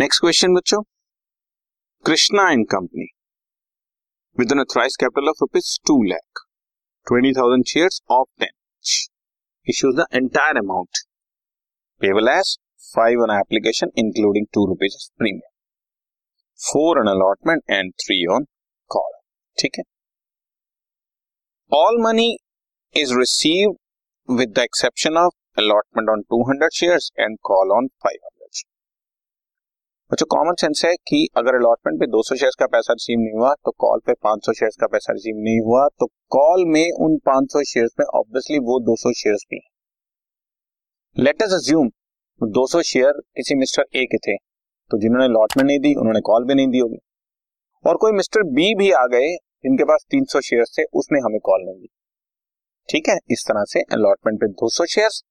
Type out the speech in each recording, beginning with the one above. Next question बच्चों, Krishna and company with an authorised capital of rupees 2 lakh 20,000 shares of 10 issues the entire amount payable as 5 on application including 2 rupees premium, 4 on allotment and 3 on call. ठीक है, all money is received with the exception of allotment on 200 shares and call on 500 shares. बच्चों common sense है कि अगर allotment पे 200 shares का पैसा receive नहीं हुआ तो कॉल पे 500 शेयर्स का पैसा रिसीव नहीं हुआ, तो कॉल में उन 500 शेयर्स में ऑब्वियसली वो 200 शेयर्स भी हैं। लेट अस अज्यूम 200 शेयर किसी मिस्टर ए के थे, तो जिन्होंने अलॉटमेंट नहीं दी उन्होंने कॉल भी नहीं दी होगी, और कोई मिस्टर बी भी आ गए जिनके पास 300 शेयर्स थे, उसने हमें कॉल नहीं दी। ठीक है, इस तरह से अलॉटमेंट पे 200 शेयर्स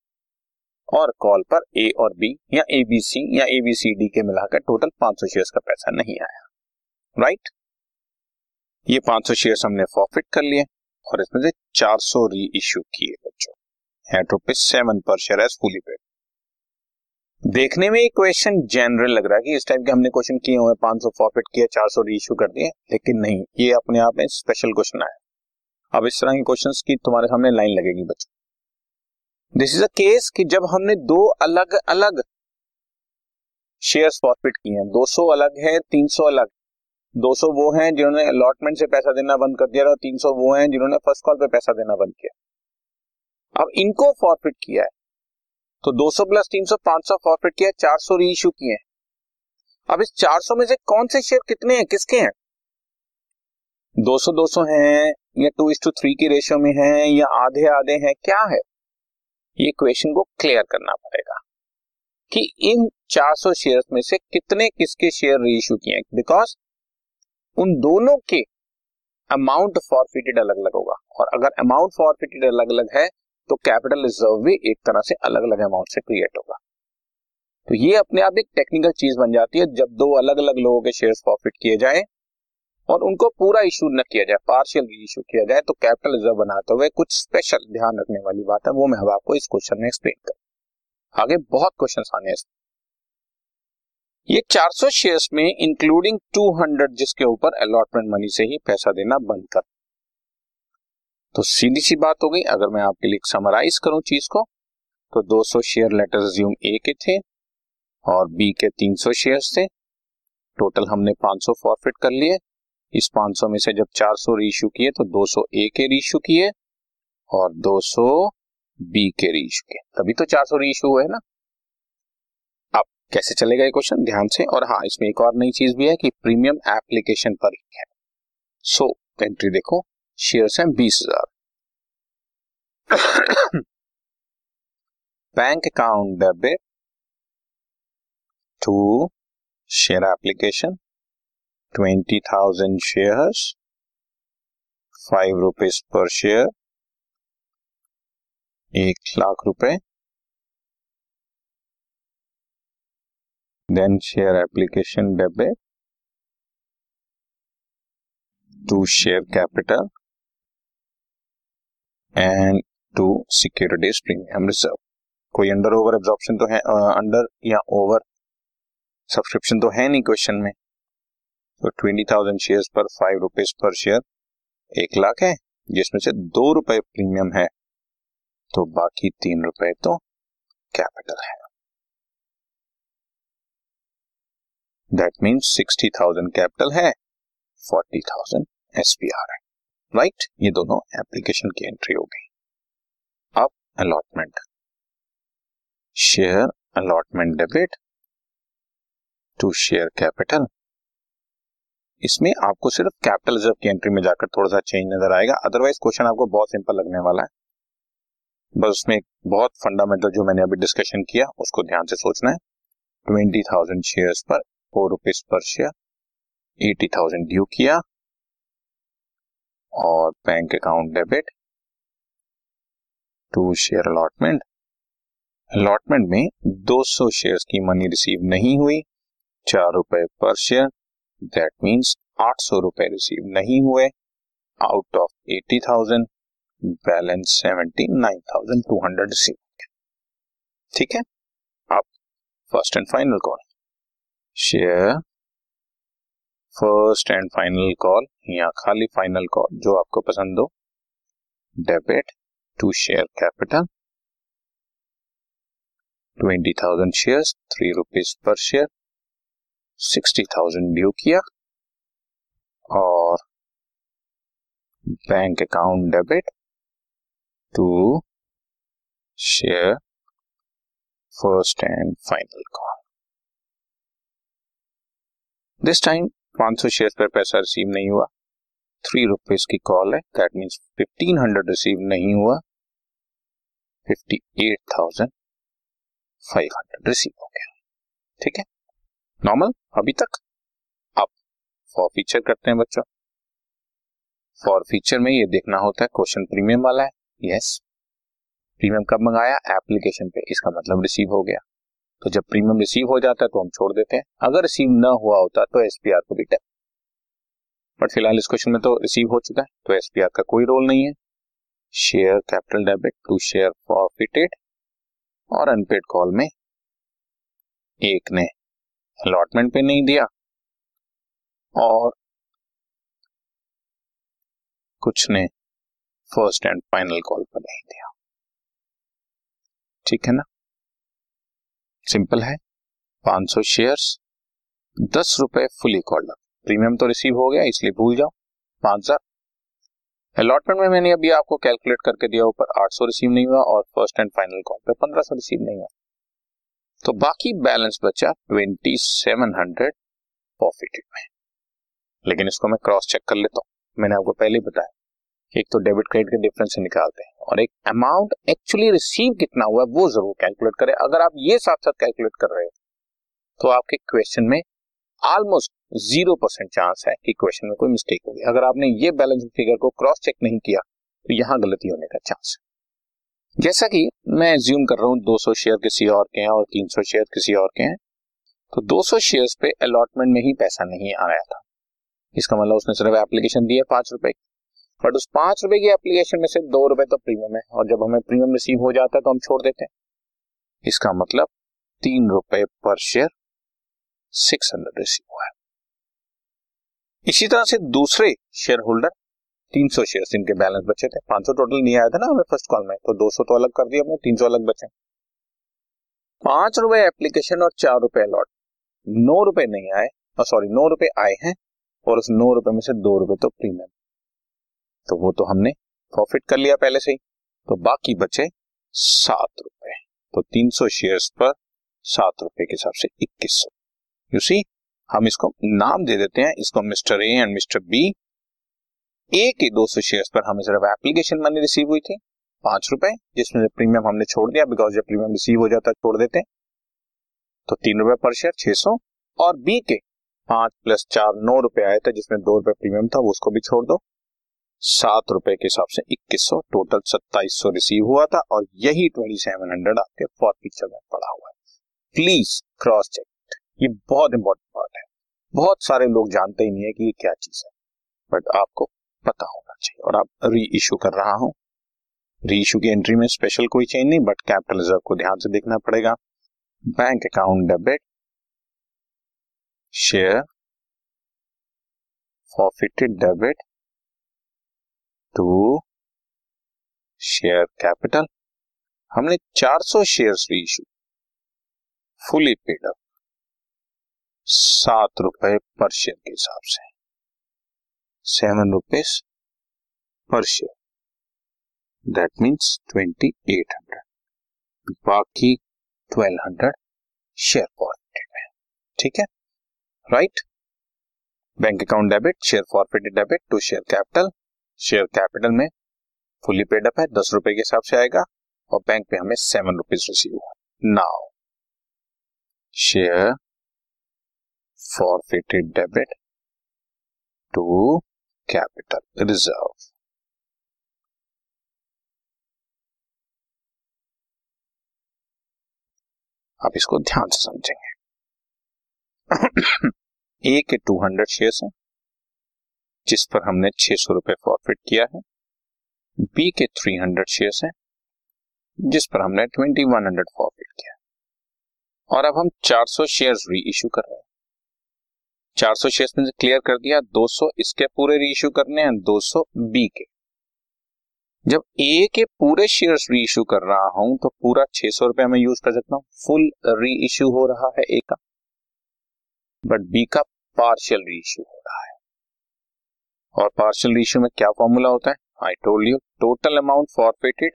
और कॉल पर ए और बी या ए बी सी या ए बी सी डी के मिलाकर टोटल 500 शेयर्स का पैसा नहीं आया। राइट, ये 500 शेयर्स हमने फॉरफिट कर लिए और इसमें से 400 री इश्यू किए बच्चों एट ₹7 पर शेयर एज फुली पेड। देखने में ये क्वेश्चन जनरल लग रहा है कि इस टाइप के हमने क्वेश्चन किए हुए, 500 फॉरफिट किया, 400 री इश्यू कर दिए, लेकिन नहीं, ये अपने आप में स्पेशल क्वेश्चन आया। अब इस तरह के क्वेश्चन की तुम्हारे सामने लाइन लगेगी बच्चों। दिस इज अ केस कि जब हमने दो अलग अलग शेयर्स फॉरफिट किए हैं, 200 अलग है, 300 अलग। 200 वो हैं जिन्होंने अलॉटमेंट से पैसा देना बंद कर दिया और 300 वो हैं जिन्होंने फर्स्ट कॉल पे पैसा देना बंद किया। अब इनको फॉरफिट किया है तो 200 प्लस 300 500 फॉरफिट किया, 400 री इश्यू किए हैं। अब इस 400 में से कौन से शेयर कितने हैं, किसके हैं? 200 हैं या 2:3 की रेशियो में है या आधे आधे हैं, क्या है? ये क्वेश्चन को क्लियर करना पड़ेगा कि इन 400 शेयर्स में से कितने किसके शेयर री इश्यू किए हैं, बिकॉज उन दोनों के अमाउंट फॉरफिटेड अलग अलग होगा, और अगर अमाउंट फॉरफिटेड अलग अलग है तो कैपिटल रिजर्व भी एक तरह से अलग अलग अमाउंट से क्रिएट होगा। तो ये अपने आप एक टेक्निकल चीज बन जाती है जब दो अलग अलग लोगों के शेयर्स फॉरफिट किए जाएं और उनको पूरा इशू न किया जाए, पार्शियल री इशू किया जाए, तो कैपिटल रिजर्व बनाते हुए कुछ स्पेशल ध्यान रखने वाली बात है, वो मैं अब आपको इस क्वेश्चन में एक्सप्लेन करूं। आगे बहुत क्वेश्चन आने हैं। ये 400 शेयर्स में इंक्लूडिंग 200 जिसके ऊपर अलॉटमेंट मनी से ही पैसा देना बंद कर, तो सीधी सी बात हो गई। अगर मैं आपके लिए समराइज करूं चीज को, तो 200 share let us assume A के थे और बी के 300 शेयर्स थे, टोटल हमने 500 फॉरफिट कर लिए। इस 500 में से जब 400 री इश्यू किए तो 200 ए के री इश्यू किए और 200 बी के री इश्यू किए, तभी तो 400 री इश्यू हुए ना। अब कैसे चलेगा ये क्वेश्चन, ध्यान से। और हाँ, इसमें एक और नई चीज भी है कि प्रीमियम एप्लीकेशन पर ही है। सो एंट्री देखो, शेयर्स हैं 20,000, bank account debit to share application 20,000 shares, 5 rupees per share, 1 lakh rupees, then share application debit to share capital and to securities premium reserve. कोई अंडर ओवर एब्जॉर्प्शन तो है, under या over subscription तो है नहीं question में, तो 20,000 shares पर 5 रुपीज पर शेयर 1 लाख है, जिसमें से 2 रुपए प्रीमियम है, तो बाकी 3 रुपए तो कैपिटल है। दैट मीन्स 60,000 कैपिटल है, 40,000 SPR है। राइट, ये दोनों एप्लीकेशन की एंट्री हो गई। अब allotment, share allotment debit to share capital, इसमें आपको सिर्फ कैपिटल रिजर्व की एंट्री में जाकर थोड़ा सा चेंज नजर आएगा, अदरवाइज क्वेश्चन आपको बहुत सिंपल लगने वाला है। बस उसमें बहुत फंडामेंटल जो मैंने अभी डिस्कशन किया उसको ध्यान से सोचना है। 20,000 शेयर्स पर 4 रुपीज पर शेयर 80,000 ड्यू किया और bank account debit to share allotment, allotment में 200 शेयर्स की मनी रिसीव नहीं हुई, 4 रुपए पर शेयर, दैट मीन्स 800 रुपए रिसीव नहीं हुए आउट ऑफ 80,000, बैलेंस 79,200 रिसीव। ठीक है, अब first and final call, share first and final call, या खाली फाइनल कॉल जो आपको पसंद हो, debit to share capital 20,000 shares, 3 rupees per share, 60,000 due किया, और bank account debit to share first and final call. This time 500 shares पर पैसा रिसीव नहीं हुआ, 3 रुपीज की कॉल है, दैट मीन्स 1,500 रिसीव नहीं हुआ, 58,500 रिसीव हो गया। ठीक है, नॉर्मल अभी तक। अब फॉर फीचर करते हैं बच्चों। फॉर फीचर में ये देखना होता है क्वेश्चन प्रीमियम वाला है, यस, प्रीमियम कब मंगाया, एप्लीकेशन पे, इसका मतलब रिसीव हो गया। तो जब प्रीमियम रिसीव हो जाता है तो हम छोड़ देते हैं, अगर रिसीव ना हुआ होता तो एसपीआर को भी टैप, बट फिलहाल इस क्वेश्चन में तो रिसीव हो चुका है तो एसपीआर का कोई रोल नहीं है। Share capital debit to share forfeited, और अनपेड कॉल में एक ने अलॉटमेंट पे नहीं दिया और कुछ ने फर्स्ट एंड फाइनल कॉल पर नहीं दिया। ठीक है ना, सिंपल है। 500 शेयर्स, 10 रुपए फुली कॉल्ड अप, प्रीमियम तो रिसीव हो गया इसलिए भूल जाओ 5,000। अलॉटमेंट में मैंने अभी आपको कैलकुलेट करके दिया, ऊपर 800 रिसीव नहीं हुआ और फर्स्ट एंड फाइनल कॉल पे 1,500 रिसीव नहीं हुआ, तो बाकी बैलेंस बचा 2,700 प्रॉफिटेड में। लेकिन इसको मैं क्रॉस चेक कर लेता हूँ, मैंने आपको पहले बताया एक तो डेबिट क्रेडिट के डिफरेंस से निकालते हैं, और एक अमाउंट एक्चुअली रिसीव कितना हुआ है वो जरूर कैलकुलेट करें। अगर आप ये साथ साथ कैलकुलेट कर रहे हो तो आपके क्वेश्चन में ऑलमोस्ट 0% चांस है कि क्वेश्चन में कोई मिस्टेक होगी। अगर आपने ये बैलेंस फिगर को क्रॉस चेक नहीं किया तो यहाँ गलती होने का चांस है। जैसा कि मैं एज्यूम कर रहा हूँ 200 शेयर किसी और के हैं और 300 शेयर किसी और के हैं, तो 200 शेयर्स पे अलॉटमेंट में ही पैसा नहीं आया था, इसका मतलब उसने सिर्फ एप्लीकेशन दी है 5 रुपए की, बट उस 5 रुपए की एप्लीकेशन में से 2 रुपए तो प्रीमियम है, और जब हमें प्रीमियम रिसीव हो जाता है तो हम छोड़ देते हैं, इसका मतलब 3 रुपए पर शेयर 600 रिसीव हुआ है। इसी तरह से दूसरे शेयर होल्डर 300 शेयर जिनके बैलेंस बचे थे, 500 टोटल नहीं आया था ना हमें फर्स्ट कॉल में, तो 200 तो अलग कर दिया हमने, 300 अलग बचे, 5 रुपए एप्लीकेशन और 4 रुपए अलॉट, 9 रुपए नहीं आए, और सॉरी 9 रुपए आए हैं, और उस 9 रुपए में से 2 रुपए तो प्रीमियम, तो वो तो हमने प्रॉफिट कर लिया पहले से ही, तो बाकी बचे 7 रुपए, तो 300 शेयर्स पर 7 रुपए के हिसाब से 2100। यू सी, हम इसको नाम दे देते हैं, इसको mister A and mister B. A के 200 शेयर्स पर हमें सिर्फ एप्लीकेशन मनी रिसीव हुई थी 5 रुपए, जिसमें से प्रीमियम हमने छोड़ दिया, बिकॉज जब प्रीमियम रिसीव हो जाता है छोड़ देते हैं, तो 3 रुपए पर शेयर 600, और बी के 5 + 4 9 रुपए आया था, जिसमें 2 रुपए प्रीमियम था, उसको भी छोड़ दो, 7 रुपए के हिसाब से 2100, टोटल 2,700 रिसीव हुआ था, और यही 2,700 आपके फॉर फीचर में पड़ा हुआ है। प्लीज क्रॉस चेक, ये बहुत इंपॉर्टेंट पार्ट है, बहुत सारे लोग जानते ही नहीं है कि ये क्या चीज है, बट आपको पता होना चाहिए। और आप री इशू कर रहा हूं, री इशू की एंट्री में स्पेशल कोई चेंज नहीं, बट कैपिटल रिजर्व को ध्यान से देखना पड़ेगा। Bank account debit share forfeited debit to share capital, हमने 400 शेयर्स री इशू फुली पेड अप 7 रुपए पर शेयर के हिसाब से, 7 rupees per share, that means 2,800, बाकी 1,200 शेयर फॉरफिटेड है। ठीक है, right. Bank account debit share forfeited debit to share capital, share capital में फुली पेड अप है, 10 रुपए के हिसाब से आएगा, और बैंक पे हमें 7 रुपीज रिसीव हुआ। Now share forfeited debit to capital reserve, आप इसको ध्यान से समझेंगे। एक 200 शेयर्स हैं जिस पर हमने 600 रुपए फॉरफिट किया है, बी के 300 शेयर्स हैं जिस पर हमने 2,100 फॉरफिट किया है, और अब हम 400 शेयर्स री इशू कर रहे हैं, 406 में से क्लियर कर दिया, 200 इसके पूरे रीइश्यू करने हैं, 200 बी के। जब ए के पूरे शेयर्स रीइश्यू कर रहा हूं तो पूरा 600 रुपया मैं यूज कर सकता हूं, फुल रीइश्यू हो रहा है ए का, बट बी का पार्शियल रीइश्यू हो रहा है। और पार्शियल रीइश्यू में क्या फॉर्मूला होता है, I told you, total amount forfeited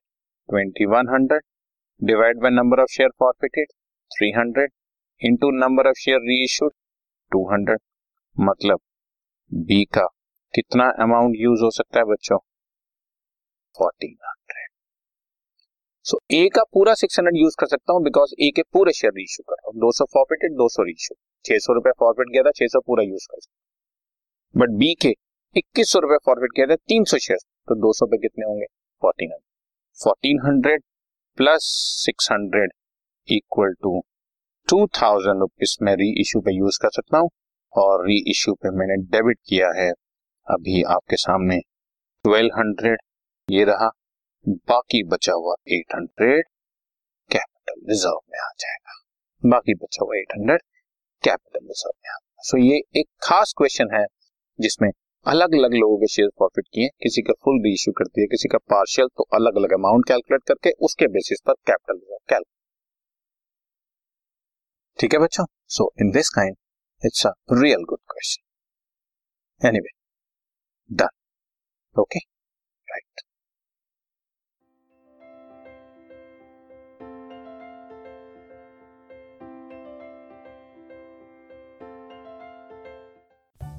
2100 divide by number of share forfeited 300 into number of share reissued 200। मतलब बी का कितना अमाउंट यूज हो सकता है बच्चों, 1400। सो ए का पूरा 600 यूज कर सकता हूं बिकॉज ए के पूरे शेयर रीइश्यू कर रहा हूं, 200 फॉरफिटेड 200 रीइश्यू, 600 रुपया फॉरफिट गया था 600 पूरा यूज कर सकता, बट बी के 2100 रुपये फॉरफिट किया था 300 शेयर, तो 200 पे कितने होंगे 1400। 1400 प्लस 600 इक्वल टू 2000 रुपीज में री इश्यू पे यूज कर सकता हूँ। और री इश्यू पे मैंने डेबिट किया है अभी आपके सामने 1200, ये रहा, बाकी बचा हुआ 800 कैपिटल रिजर्व में आ जाएगा, बाकी बचा हुआ 800 कैपिटल रिजर्व में आ जाएगा। सो ये एक खास क्वेश्चन है जिसमें अलग अलग लोगों के शेयर प्रॉफिट किए, किसी का फुल री इश्यू करती है, किसी का पार्शियल, तो अलग अलग अमाउंट कैलकुलेट करके उसके बेसिस पर कैपिटल रिजर्व कैलकुलेट। ठीक है बच्चों, so in this kind it's a real good question. Anyway done, okay right.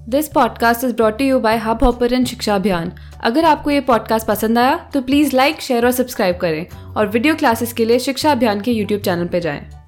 This podcast is brought to you by hub hopper and Shiksha Abhiyan. अगर आपको ये पॉडकास्ट पसंद आया तो प्लीज़ लाइक, शेयर और सब्सक्राइब करें, और वीडियो क्लासेस के लिए शिक्षा अभियान के यूट्यूब चैनल पर जाएं।